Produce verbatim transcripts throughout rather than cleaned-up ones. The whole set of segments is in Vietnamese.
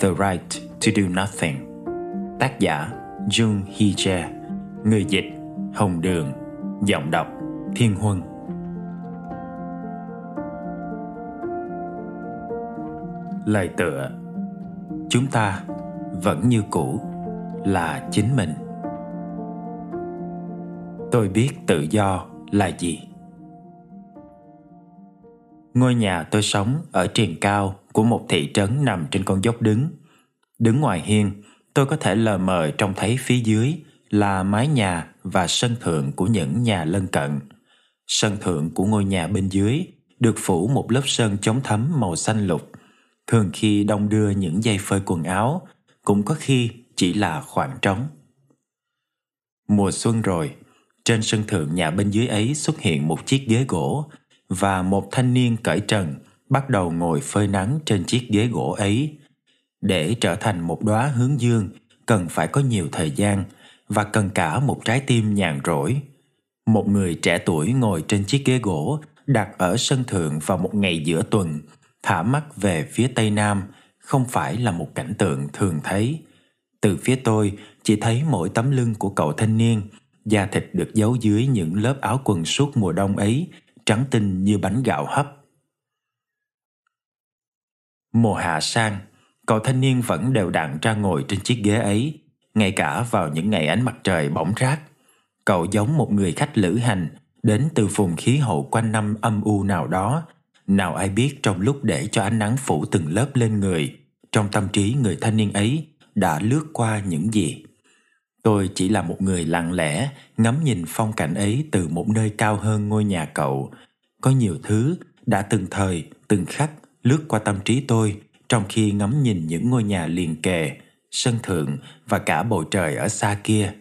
The Right to Do Nothing, tác giả Jung Hee-jae, người dịch Hồng Đường, giọng đọc Thiên Huân. Lời tựa: chúng ta vẫn như cũ là chính mình. Tôi biết tự do là gì. Ngôi nhà tôi sống ở triền cao của một thị trấn nằm trên con dốc đứng. Đứng ngoài hiên, tôi có thể lờ mờ trông thấy phía dưới là mái nhà và sân thượng của những nhà lân cận. Sân thượng của ngôi nhà bên dưới được phủ một lớp sơn chống thấm màu xanh lục, thường khi đong đưa những dây phơi quần áo, cũng có khi chỉ là khoảng trống. Mùa xuân rồi, trên sân thượng nhà bên dưới ấy xuất hiện một chiếc ghế gỗ, và một thanh niên cởi trần bắt đầu ngồi phơi nắng trên chiếc ghế gỗ ấy. Để trở thành một đóa hướng dương cần phải có nhiều thời gian và cần cả một trái tim nhàn rỗi. Một người trẻ tuổi ngồi trên chiếc ghế gỗ đặt ở sân thượng vào một ngày giữa tuần, thả mắt về phía tây nam, không phải là một cảnh tượng thường thấy. Từ phía tôi chỉ thấy mỗi tấm lưng của cậu thanh niên, da thịt được giấu dưới những lớp áo quần suốt mùa đông ấy, trắng tinh như bánh gạo hấp. Mùa hạ sang, cậu thanh niên vẫn đều đặn ra ngồi trên chiếc ghế ấy, ngay cả vào những ngày ánh mặt trời bỏng rát. Cậu giống một người khách lữ hành đến từ vùng khí hậu quanh năm âm u nào đó. Nào ai biết trong lúc để cho ánh nắng phủ từng lớp lên người, trong tâm trí người thanh niên ấy đã lướt qua những gì. Tôi chỉ là một người lặng lẽ ngắm nhìn phong cảnh ấy từ một nơi cao hơn ngôi nhà cậu. Có nhiều thứ đã từng thời, từng khắc lướt qua tâm trí tôi trong khi ngắm nhìn những ngôi nhà liền kề, sân thượng và cả bầu trời ở xa kia.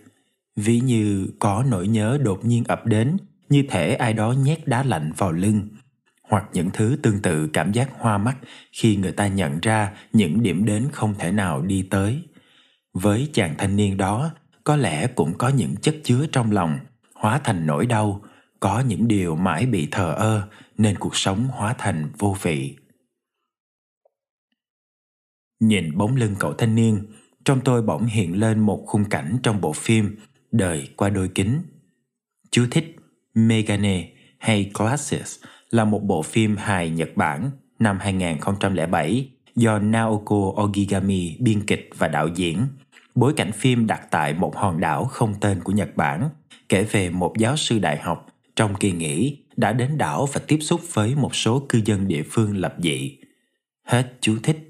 Ví như có nỗi nhớ đột nhiên ập đến, như thể ai đó nhét đá lạnh vào lưng. Hoặc những thứ tương tự cảm giác hoa mắt khi người ta nhận ra những điểm đến không thể nào đi tới. Với chàng thanh niên đó, có lẽ cũng có những chất chứa trong lòng, hóa thành nỗi đau, có những điều mãi bị thờ ơ, nên cuộc sống hóa thành vô vị. Nhìn bóng lưng cậu thanh niên, trong tôi bỗng hiện lên một khung cảnh trong bộ phim Đời Qua Đôi Kính. Chú thích: Megane hay Glasses là một bộ phim hài Nhật Bản năm hai không không bảy do Naoko Ogigami biên kịch và đạo diễn. Bối cảnh phim đặt tại một hòn đảo không tên của Nhật Bản, kể về một giáo sư đại học trong kỳ nghỉ đã đến đảo và tiếp xúc với một số cư dân địa phương lập dị. Hết chú thích.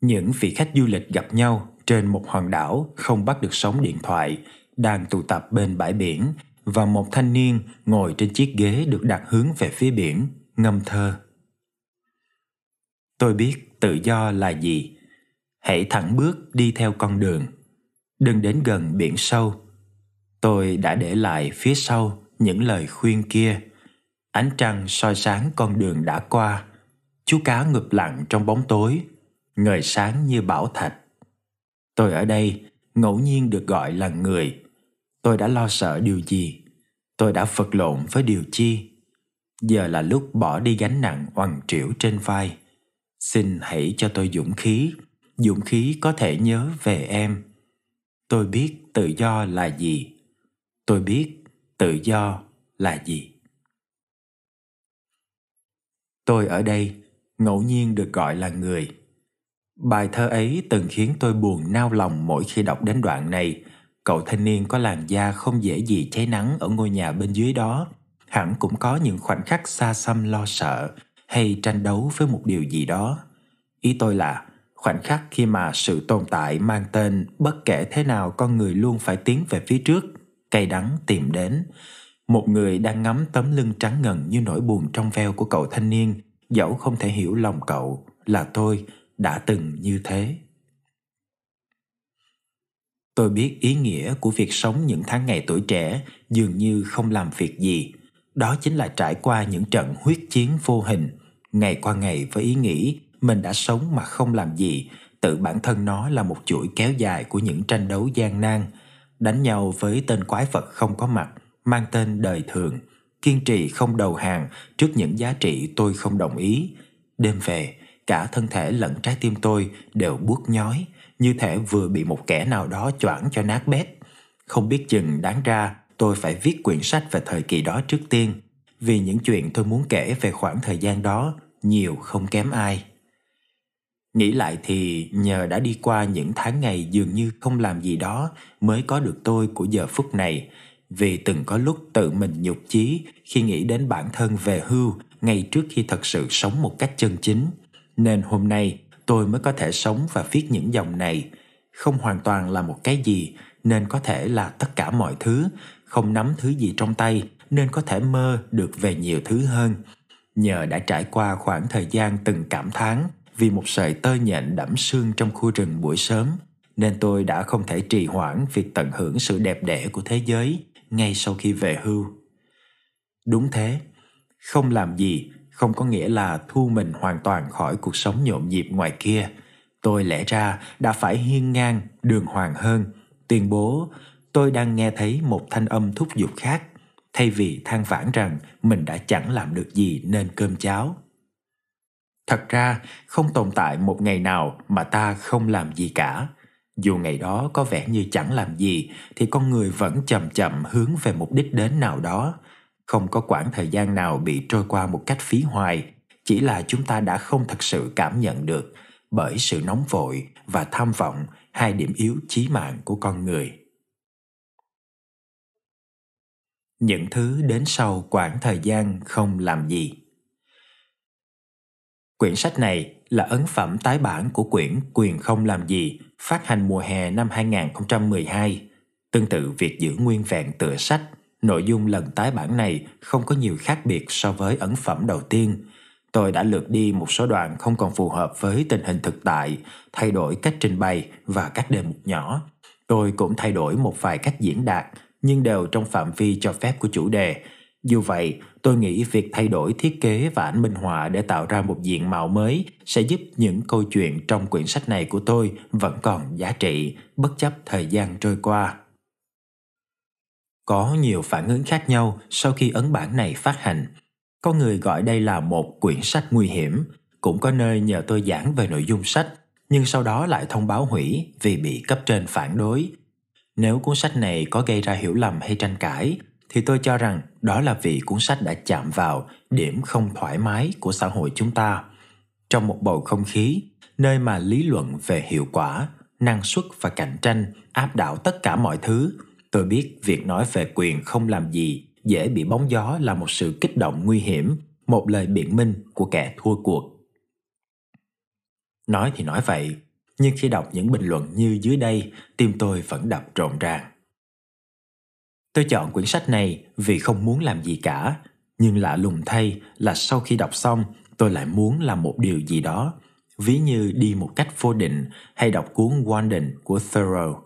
Những vị khách du lịch gặp nhau trên một hòn đảo không bắt được sóng điện thoại, đang tụ tập bên bãi biển, và một thanh niên ngồi trên chiếc ghế được đặt hướng về phía biển, ngâm thơ. Tôi biết tự do là gì. Hãy thẳng bước đi theo con đường. Đừng đến gần biển sâu. Tôi đã để lại phía sau những lời khuyên kia. Ánh trăng soi sáng con đường đã qua. Chú cá ngụp lặn trong bóng tối, ngời sáng như bảo thạch. Tôi ở đây ngẫu nhiên được gọi là người. Tôi đã lo sợ điều gì? Tôi đã vật lộn với điều chi? Giờ là lúc bỏ đi gánh nặng oằn trĩu trên vai. Xin hãy cho tôi dũng khí, dũng khí có thể nhớ về em. Tôi biết tự do là gì. Tôi biết tự do là gì. Tôi ở đây, ngẫu nhiên được gọi là người. Bài thơ ấy từng khiến tôi buồn nao lòng mỗi khi đọc đến đoạn này. Cậu thanh niên có làn da không dễ gì cháy nắng ở ngôi nhà bên dưới đó, hẳn cũng có những khoảnh khắc xa xăm lo sợ hay tranh đấu với một điều gì đó. Ý tôi là khoảnh khắc khi mà sự tồn tại mang tên bất kể thế nào con người luôn phải tiến về phía trước, cay đắng tìm đến. Một người đang ngắm tấm lưng trắng ngần như nỗi buồn trong veo của cậu thanh niên, dẫu không thể hiểu lòng cậu, là tôi, đã từng như thế. Tôi biết ý nghĩa của việc sống những tháng ngày tuổi trẻ dường như không làm việc gì. Đó chính là trải qua những trận huyết chiến vô hình, ngày qua ngày với ý nghĩ mình đã sống mà không làm gì. Tự bản thân nó là một chuỗi kéo dài của những tranh đấu gian nan, đánh nhau với tên quái vật không có mặt, mang tên đời thường, kiên trì không đầu hàng trước những giá trị tôi không đồng ý. Đêm về, cả thân thể lẫn trái tim tôi đều buốt nhói, như thể vừa bị một kẻ nào đó choảng cho nát bét. Không biết chừng đáng ra tôi phải viết quyển sách về thời kỳ đó trước tiên, vì những chuyện tôi muốn kể về khoảng thời gian đó nhiều không kém ai. Nghĩ lại thì nhờ đã đi qua những tháng ngày dường như không làm gì đó mới có được tôi của giờ phút này, vì từng có lúc tự mình nhục chí khi nghĩ đến bản thân về hưu ngay trước khi thật sự sống một cách chân chính. Nên hôm nay tôi mới có thể sống và viết những dòng này. Không hoàn toàn là một cái gì nên có thể là tất cả mọi thứ, không nắm thứ gì trong tay nên có thể mơ được về nhiều thứ hơn. Nhờ đã trải qua khoảng thời gian từng cảm thán vì một sợi tơ nhện đẫm sương trong khu rừng buổi sớm, nên tôi đã không thể trì hoãn việc tận hưởng sự đẹp đẽ của thế giới ngay sau khi về hưu. Đúng thế, không làm gì không có nghĩa là thu mình hoàn toàn khỏi cuộc sống nhộn nhịp ngoài kia. Tôi lẽ ra đã phải hiên ngang, đường hoàng hơn, tuyên bố tôi đang nghe thấy một thanh âm thúc giục khác, thay vì than vãn rằng mình đã chẳng làm được gì nên cơm cháo. Thật ra, không tồn tại một ngày nào mà ta không làm gì cả. Dù ngày đó có vẻ như chẳng làm gì, thì con người vẫn chậm chậm hướng về mục đích đến nào đó. Không có quãng thời gian nào bị trôi qua một cách phí hoài, chỉ là chúng ta đã không thật sự cảm nhận được bởi sự nóng vội và tham vọng, hai điểm yếu chí mạng của con người. Những thứ đến sau quãng thời gian không làm gì. Quyển sách này là ấn phẩm tái bản của quyển Quyền không làm gì, phát hành mùa hè năm hai không một hai. Tương tự việc giữ nguyên vẹn tựa sách, nội dung lần tái bản này không có nhiều khác biệt so với ấn phẩm đầu tiên. Tôi đã lược đi một số đoạn không còn phù hợp với tình hình thực tại, thay đổi cách trình bày và các đề mục nhỏ. Tôi cũng thay đổi một vài cách diễn đạt, nhưng đều trong phạm vi cho phép của chủ đề. Dù vậy, tôi nghĩ việc thay đổi thiết kế và ảnh minh họa để tạo ra một diện mạo mới sẽ giúp những câu chuyện trong quyển sách này của tôi vẫn còn giá trị, bất chấp thời gian trôi qua. Có nhiều phản ứng khác nhau sau khi ấn bản này phát hành. Có người gọi đây là một quyển sách nguy hiểm, cũng có nơi nhờ tôi giảng về nội dung sách, nhưng sau đó lại thông báo hủy vì bị cấp trên phản đối. Nếu cuốn sách này có gây ra hiểu lầm hay tranh cãi, thì tôi cho rằng đó là vì cuốn sách đã chạm vào điểm không thoải mái của xã hội chúng ta. Trong một bầu không khí, nơi mà lý luận về hiệu quả, năng suất và cạnh tranh áp đảo tất cả mọi thứ, tôi biết việc nói về quyền không làm gì dễ bị bóng gió là một sự kích động nguy hiểm, một lời biện minh của kẻ thua cuộc. Nói thì nói vậy, nhưng khi đọc những bình luận như dưới đây, tim tôi vẫn đập rộn ràng. Tôi chọn quyển sách này vì không muốn làm gì cả, nhưng lạ lùng thay là sau khi đọc xong, tôi lại muốn làm một điều gì đó, ví như đi một cách vô định hay đọc cuốn Walden của Thoreau.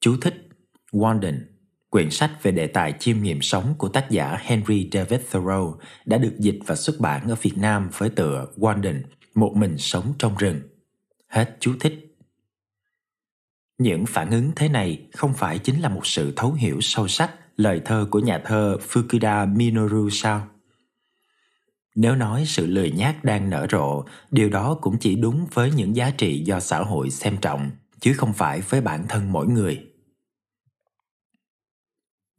Chú thích: Walden, quyển sách về đề tài chiêm nghiệm sống của tác giả Henry David Thoreau, đã được dịch và xuất bản ở Việt Nam với tựa Walden, một mình sống trong rừng. Hết chú thích. Những phản ứng thế này không phải chính là một sự thấu hiểu sâu sắc lời thơ của nhà thơ Fukuda Minoru sao? Nếu nói sự lười nhác đang nở rộ, điều đó cũng chỉ đúng với những giá trị do xã hội xem trọng, chứ không phải với bản thân mỗi người.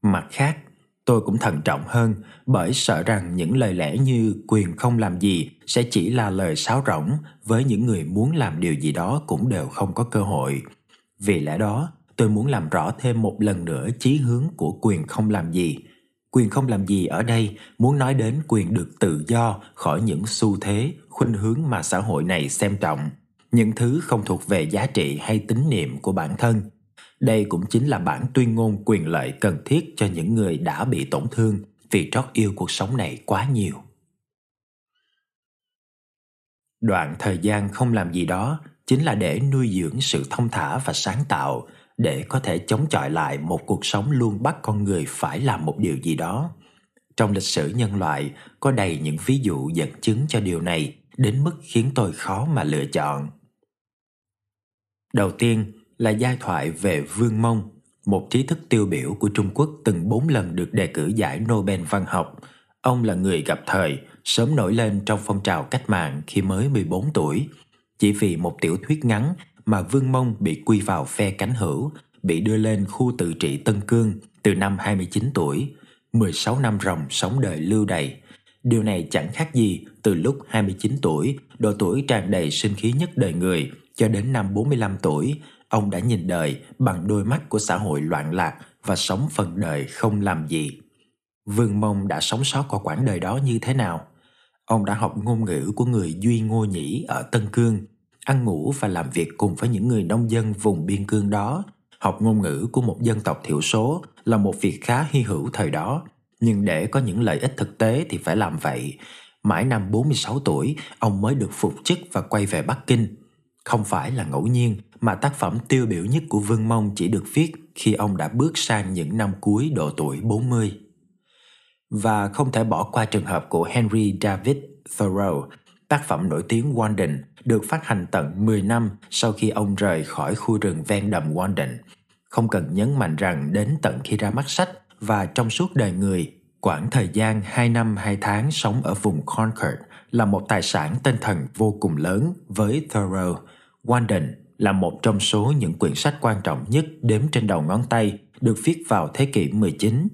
Mặt khác, tôi cũng thận trọng hơn bởi sợ rằng những lời lẽ như quyền không làm gì sẽ chỉ là lời sáo rỗng với những người muốn làm điều gì đó cũng đều không có cơ hội. Vì lẽ đó, tôi muốn làm rõ thêm một lần nữa chí hướng của quyền không làm gì. Quyền không làm gì ở đây muốn nói đến quyền được tự do khỏi những xu thế, khuynh hướng mà xã hội này xem trọng, những thứ không thuộc về giá trị hay tín niệm của bản thân. Đây cũng chính là bản tuyên ngôn quyền lợi cần thiết cho những người đã bị tổn thương vì trót yêu cuộc sống này quá nhiều. Đoạn thời gian không làm gì đó chính là để nuôi dưỡng sự thong thả và sáng tạo, để có thể chống chọi lại một cuộc sống luôn bắt con người phải làm một điều gì đó. Trong lịch sử nhân loại có đầy những ví dụ dẫn chứng cho điều này đến mức khiến tôi khó mà lựa chọn. Đầu tiên là giai thoại về Vương Mông, một trí thức tiêu biểu của Trung Quốc từng bốn lần được đề cử giải Nobel văn học. Ông là người gặp thời, sớm nổi lên trong phong trào cách mạng khi mới mười bốn tuổi. Chỉ vì một tiểu thuyết ngắn mà Vương Mông bị quy vào phe cánh hữu, bị đưa lên khu tự trị Tân Cương từ năm hai mươi chín tuổi, mười sáu năm ròng sống đời lưu đày. Điều này chẳng khác gì từ lúc hai mươi chín tuổi, độ tuổi tràn đầy sinh khí nhất đời người, cho đến năm bốn mươi lăm tuổi, ông đã nhìn đời bằng đôi mắt của xã hội loạn lạc và sống phần đời không làm gì. Vương Mông đã sống sót qua quãng đời đó như thế nào? Ông đã học ngôn ngữ của người Duy Ngô Nhĩ ở Tân Cương, ăn ngủ và làm việc cùng với những người nông dân vùng biên cương đó. Học ngôn ngữ của một dân tộc thiểu số là một việc khá hy hữu thời đó, nhưng để có những lợi ích thực tế thì phải làm vậy. Mãi năm bốn mươi sáu tuổi, ông mới được phục chức và quay về Bắc Kinh. Không phải là ngẫu nhiên mà tác phẩm tiêu biểu nhất của Vương Mông chỉ được viết khi ông đã bước sang những năm cuối độ tuổi bốn mươi. Và không thể bỏ qua trường hợp của Henry David Thoreau, tác phẩm nổi tiếng Walden, được phát hành tận mười năm sau khi ông rời khỏi khu rừng ven đầm Walden. Không cần nhấn mạnh rằng đến tận khi ra mắt sách và trong suốt đời người, quãng thời gian hai năm hai tháng sống ở vùng Concord là một tài sản tinh thần vô cùng lớn với Thoreau. Walden là một trong số những quyển sách quan trọng nhất đếm trên đầu ngón tay, được viết vào thế kỷ mười chín.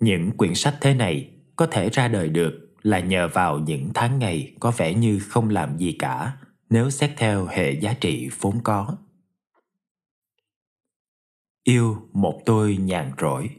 Những quyển sách thế này có thể ra đời được là nhờ vào những tháng ngày có vẻ như không làm gì cả, nếu xét theo hệ giá trị vốn có. Yêu một tôi nhàn rỗi.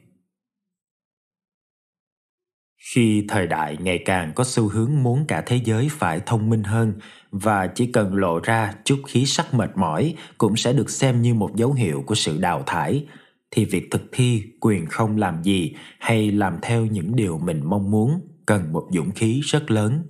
Khi thời đại ngày càng có xu hướng muốn cả thế giới phải thông minh hơn, và chỉ cần lộ ra chút khí sắc mệt mỏi cũng sẽ được xem như một dấu hiệu của sự đào thải, thì việc thực thi quyền không làm gì hay làm theo những điều mình mong muốn cần một dũng khí rất lớn.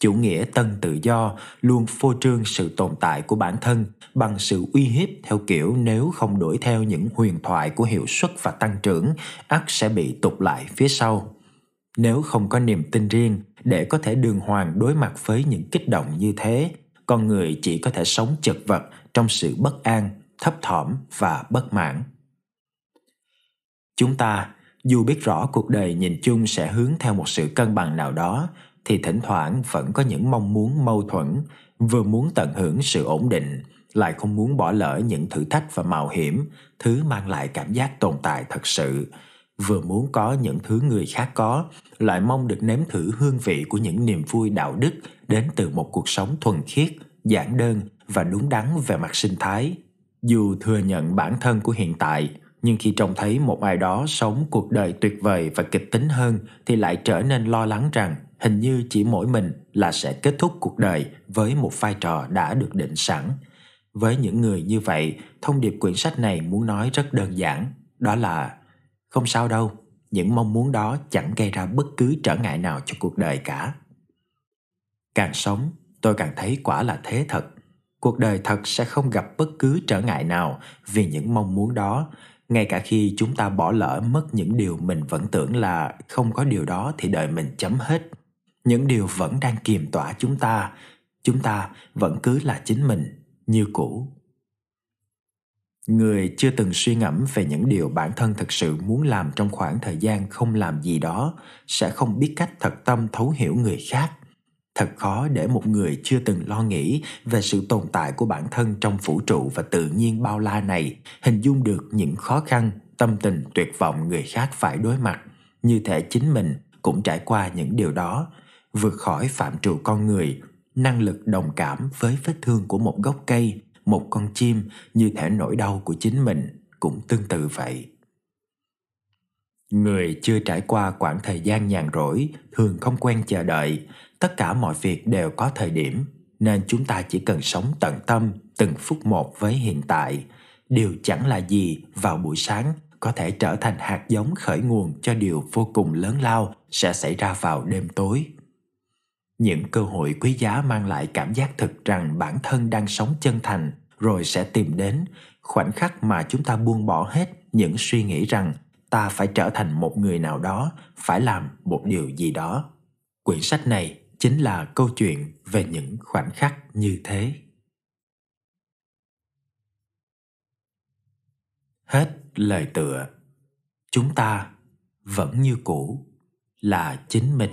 Chủ nghĩa tân tự do luôn phô trương sự tồn tại của bản thân bằng sự uy hiếp theo kiểu nếu không đuổi theo những huyền thoại của hiệu suất và tăng trưởng, ắt sẽ bị tụt lại phía sau. Nếu không có niềm tin riêng để có thể đường hoàng đối mặt với những kích động như thế, con người chỉ có thể sống chật vật trong sự bất an, thấp thỏm và bất mãn. Chúng ta, dù biết rõ cuộc đời nhìn chung sẽ hướng theo một sự cân bằng nào đó, thì thỉnh thoảng vẫn có những mong muốn mâu thuẫn, vừa muốn tận hưởng sự ổn định, lại không muốn bỏ lỡ những thử thách và mạo hiểm, thứ mang lại cảm giác tồn tại thật sự. Vừa muốn có những thứ người khác có, lại mong được nếm thử hương vị của những niềm vui đạo đức đến từ một cuộc sống thuần khiết, giản đơn và đúng đắn về mặt sinh thái. Dù thừa nhận bản thân của hiện tại, nhưng khi trông thấy một ai đó sống cuộc đời tuyệt vời và kịch tính hơn thì lại trở nên lo lắng rằng hình như chỉ mỗi mình là sẽ kết thúc cuộc đời với một vai trò đã được định sẵn. Với những người như vậy, thông điệp quyển sách này muốn nói rất đơn giản, đó là không sao đâu, những mong muốn đó chẳng gây ra bất cứ trở ngại nào cho cuộc đời cả. Càng sống, tôi càng thấy quả là thế thật. Cuộc đời thật sẽ không gặp bất cứ trở ngại nào vì những mong muốn đó, ngay cả khi chúng ta bỏ lỡ mất những điều mình vẫn tưởng là không có điều đó thì đời mình chấm hết. Những điều vẫn đang kiềm tỏa chúng ta, chúng ta vẫn cứ là chính mình, như cũ. Người chưa từng suy ngẫm về những điều bản thân thực sự muốn làm trong khoảng thời gian không làm gì đó sẽ không biết cách thật tâm thấu hiểu người khác. Thật khó để một người chưa từng lo nghĩ về sự tồn tại của bản thân trong vũ trụ và tự nhiên bao la này hình dung được những khó khăn, tâm tình tuyệt vọng người khác phải đối mặt, như thể chính mình cũng trải qua những điều đó, vượt khỏi phạm trù con người, năng lực đồng cảm với vết thương của một gốc cây, một con chim, như thể nỗi đau của chính mình cũng tương tự vậy. Người chưa trải qua quãng thời gian nhàn rỗi thường không quen chờ đợi. Tất cả mọi việc đều có thời điểm, nên chúng ta chỉ cần sống tận tâm từng phút một với hiện tại. Điều chẳng là gì vào buổi sáng có thể trở thành hạt giống khởi nguồn cho điều vô cùng lớn lao sẽ xảy ra vào đêm tối. Những cơ hội quý giá mang lại cảm giác thực rằng bản thân đang sống chân thành rồi sẽ tìm đến khoảnh khắc mà chúng ta buông bỏ hết những suy nghĩ rằng ta phải trở thành một người nào đó, phải làm một điều gì đó. Quyển sách này chính là câu chuyện về những khoảnh khắc như thế. Hết lời tựa. Chúng ta vẫn như cũ là chính mình.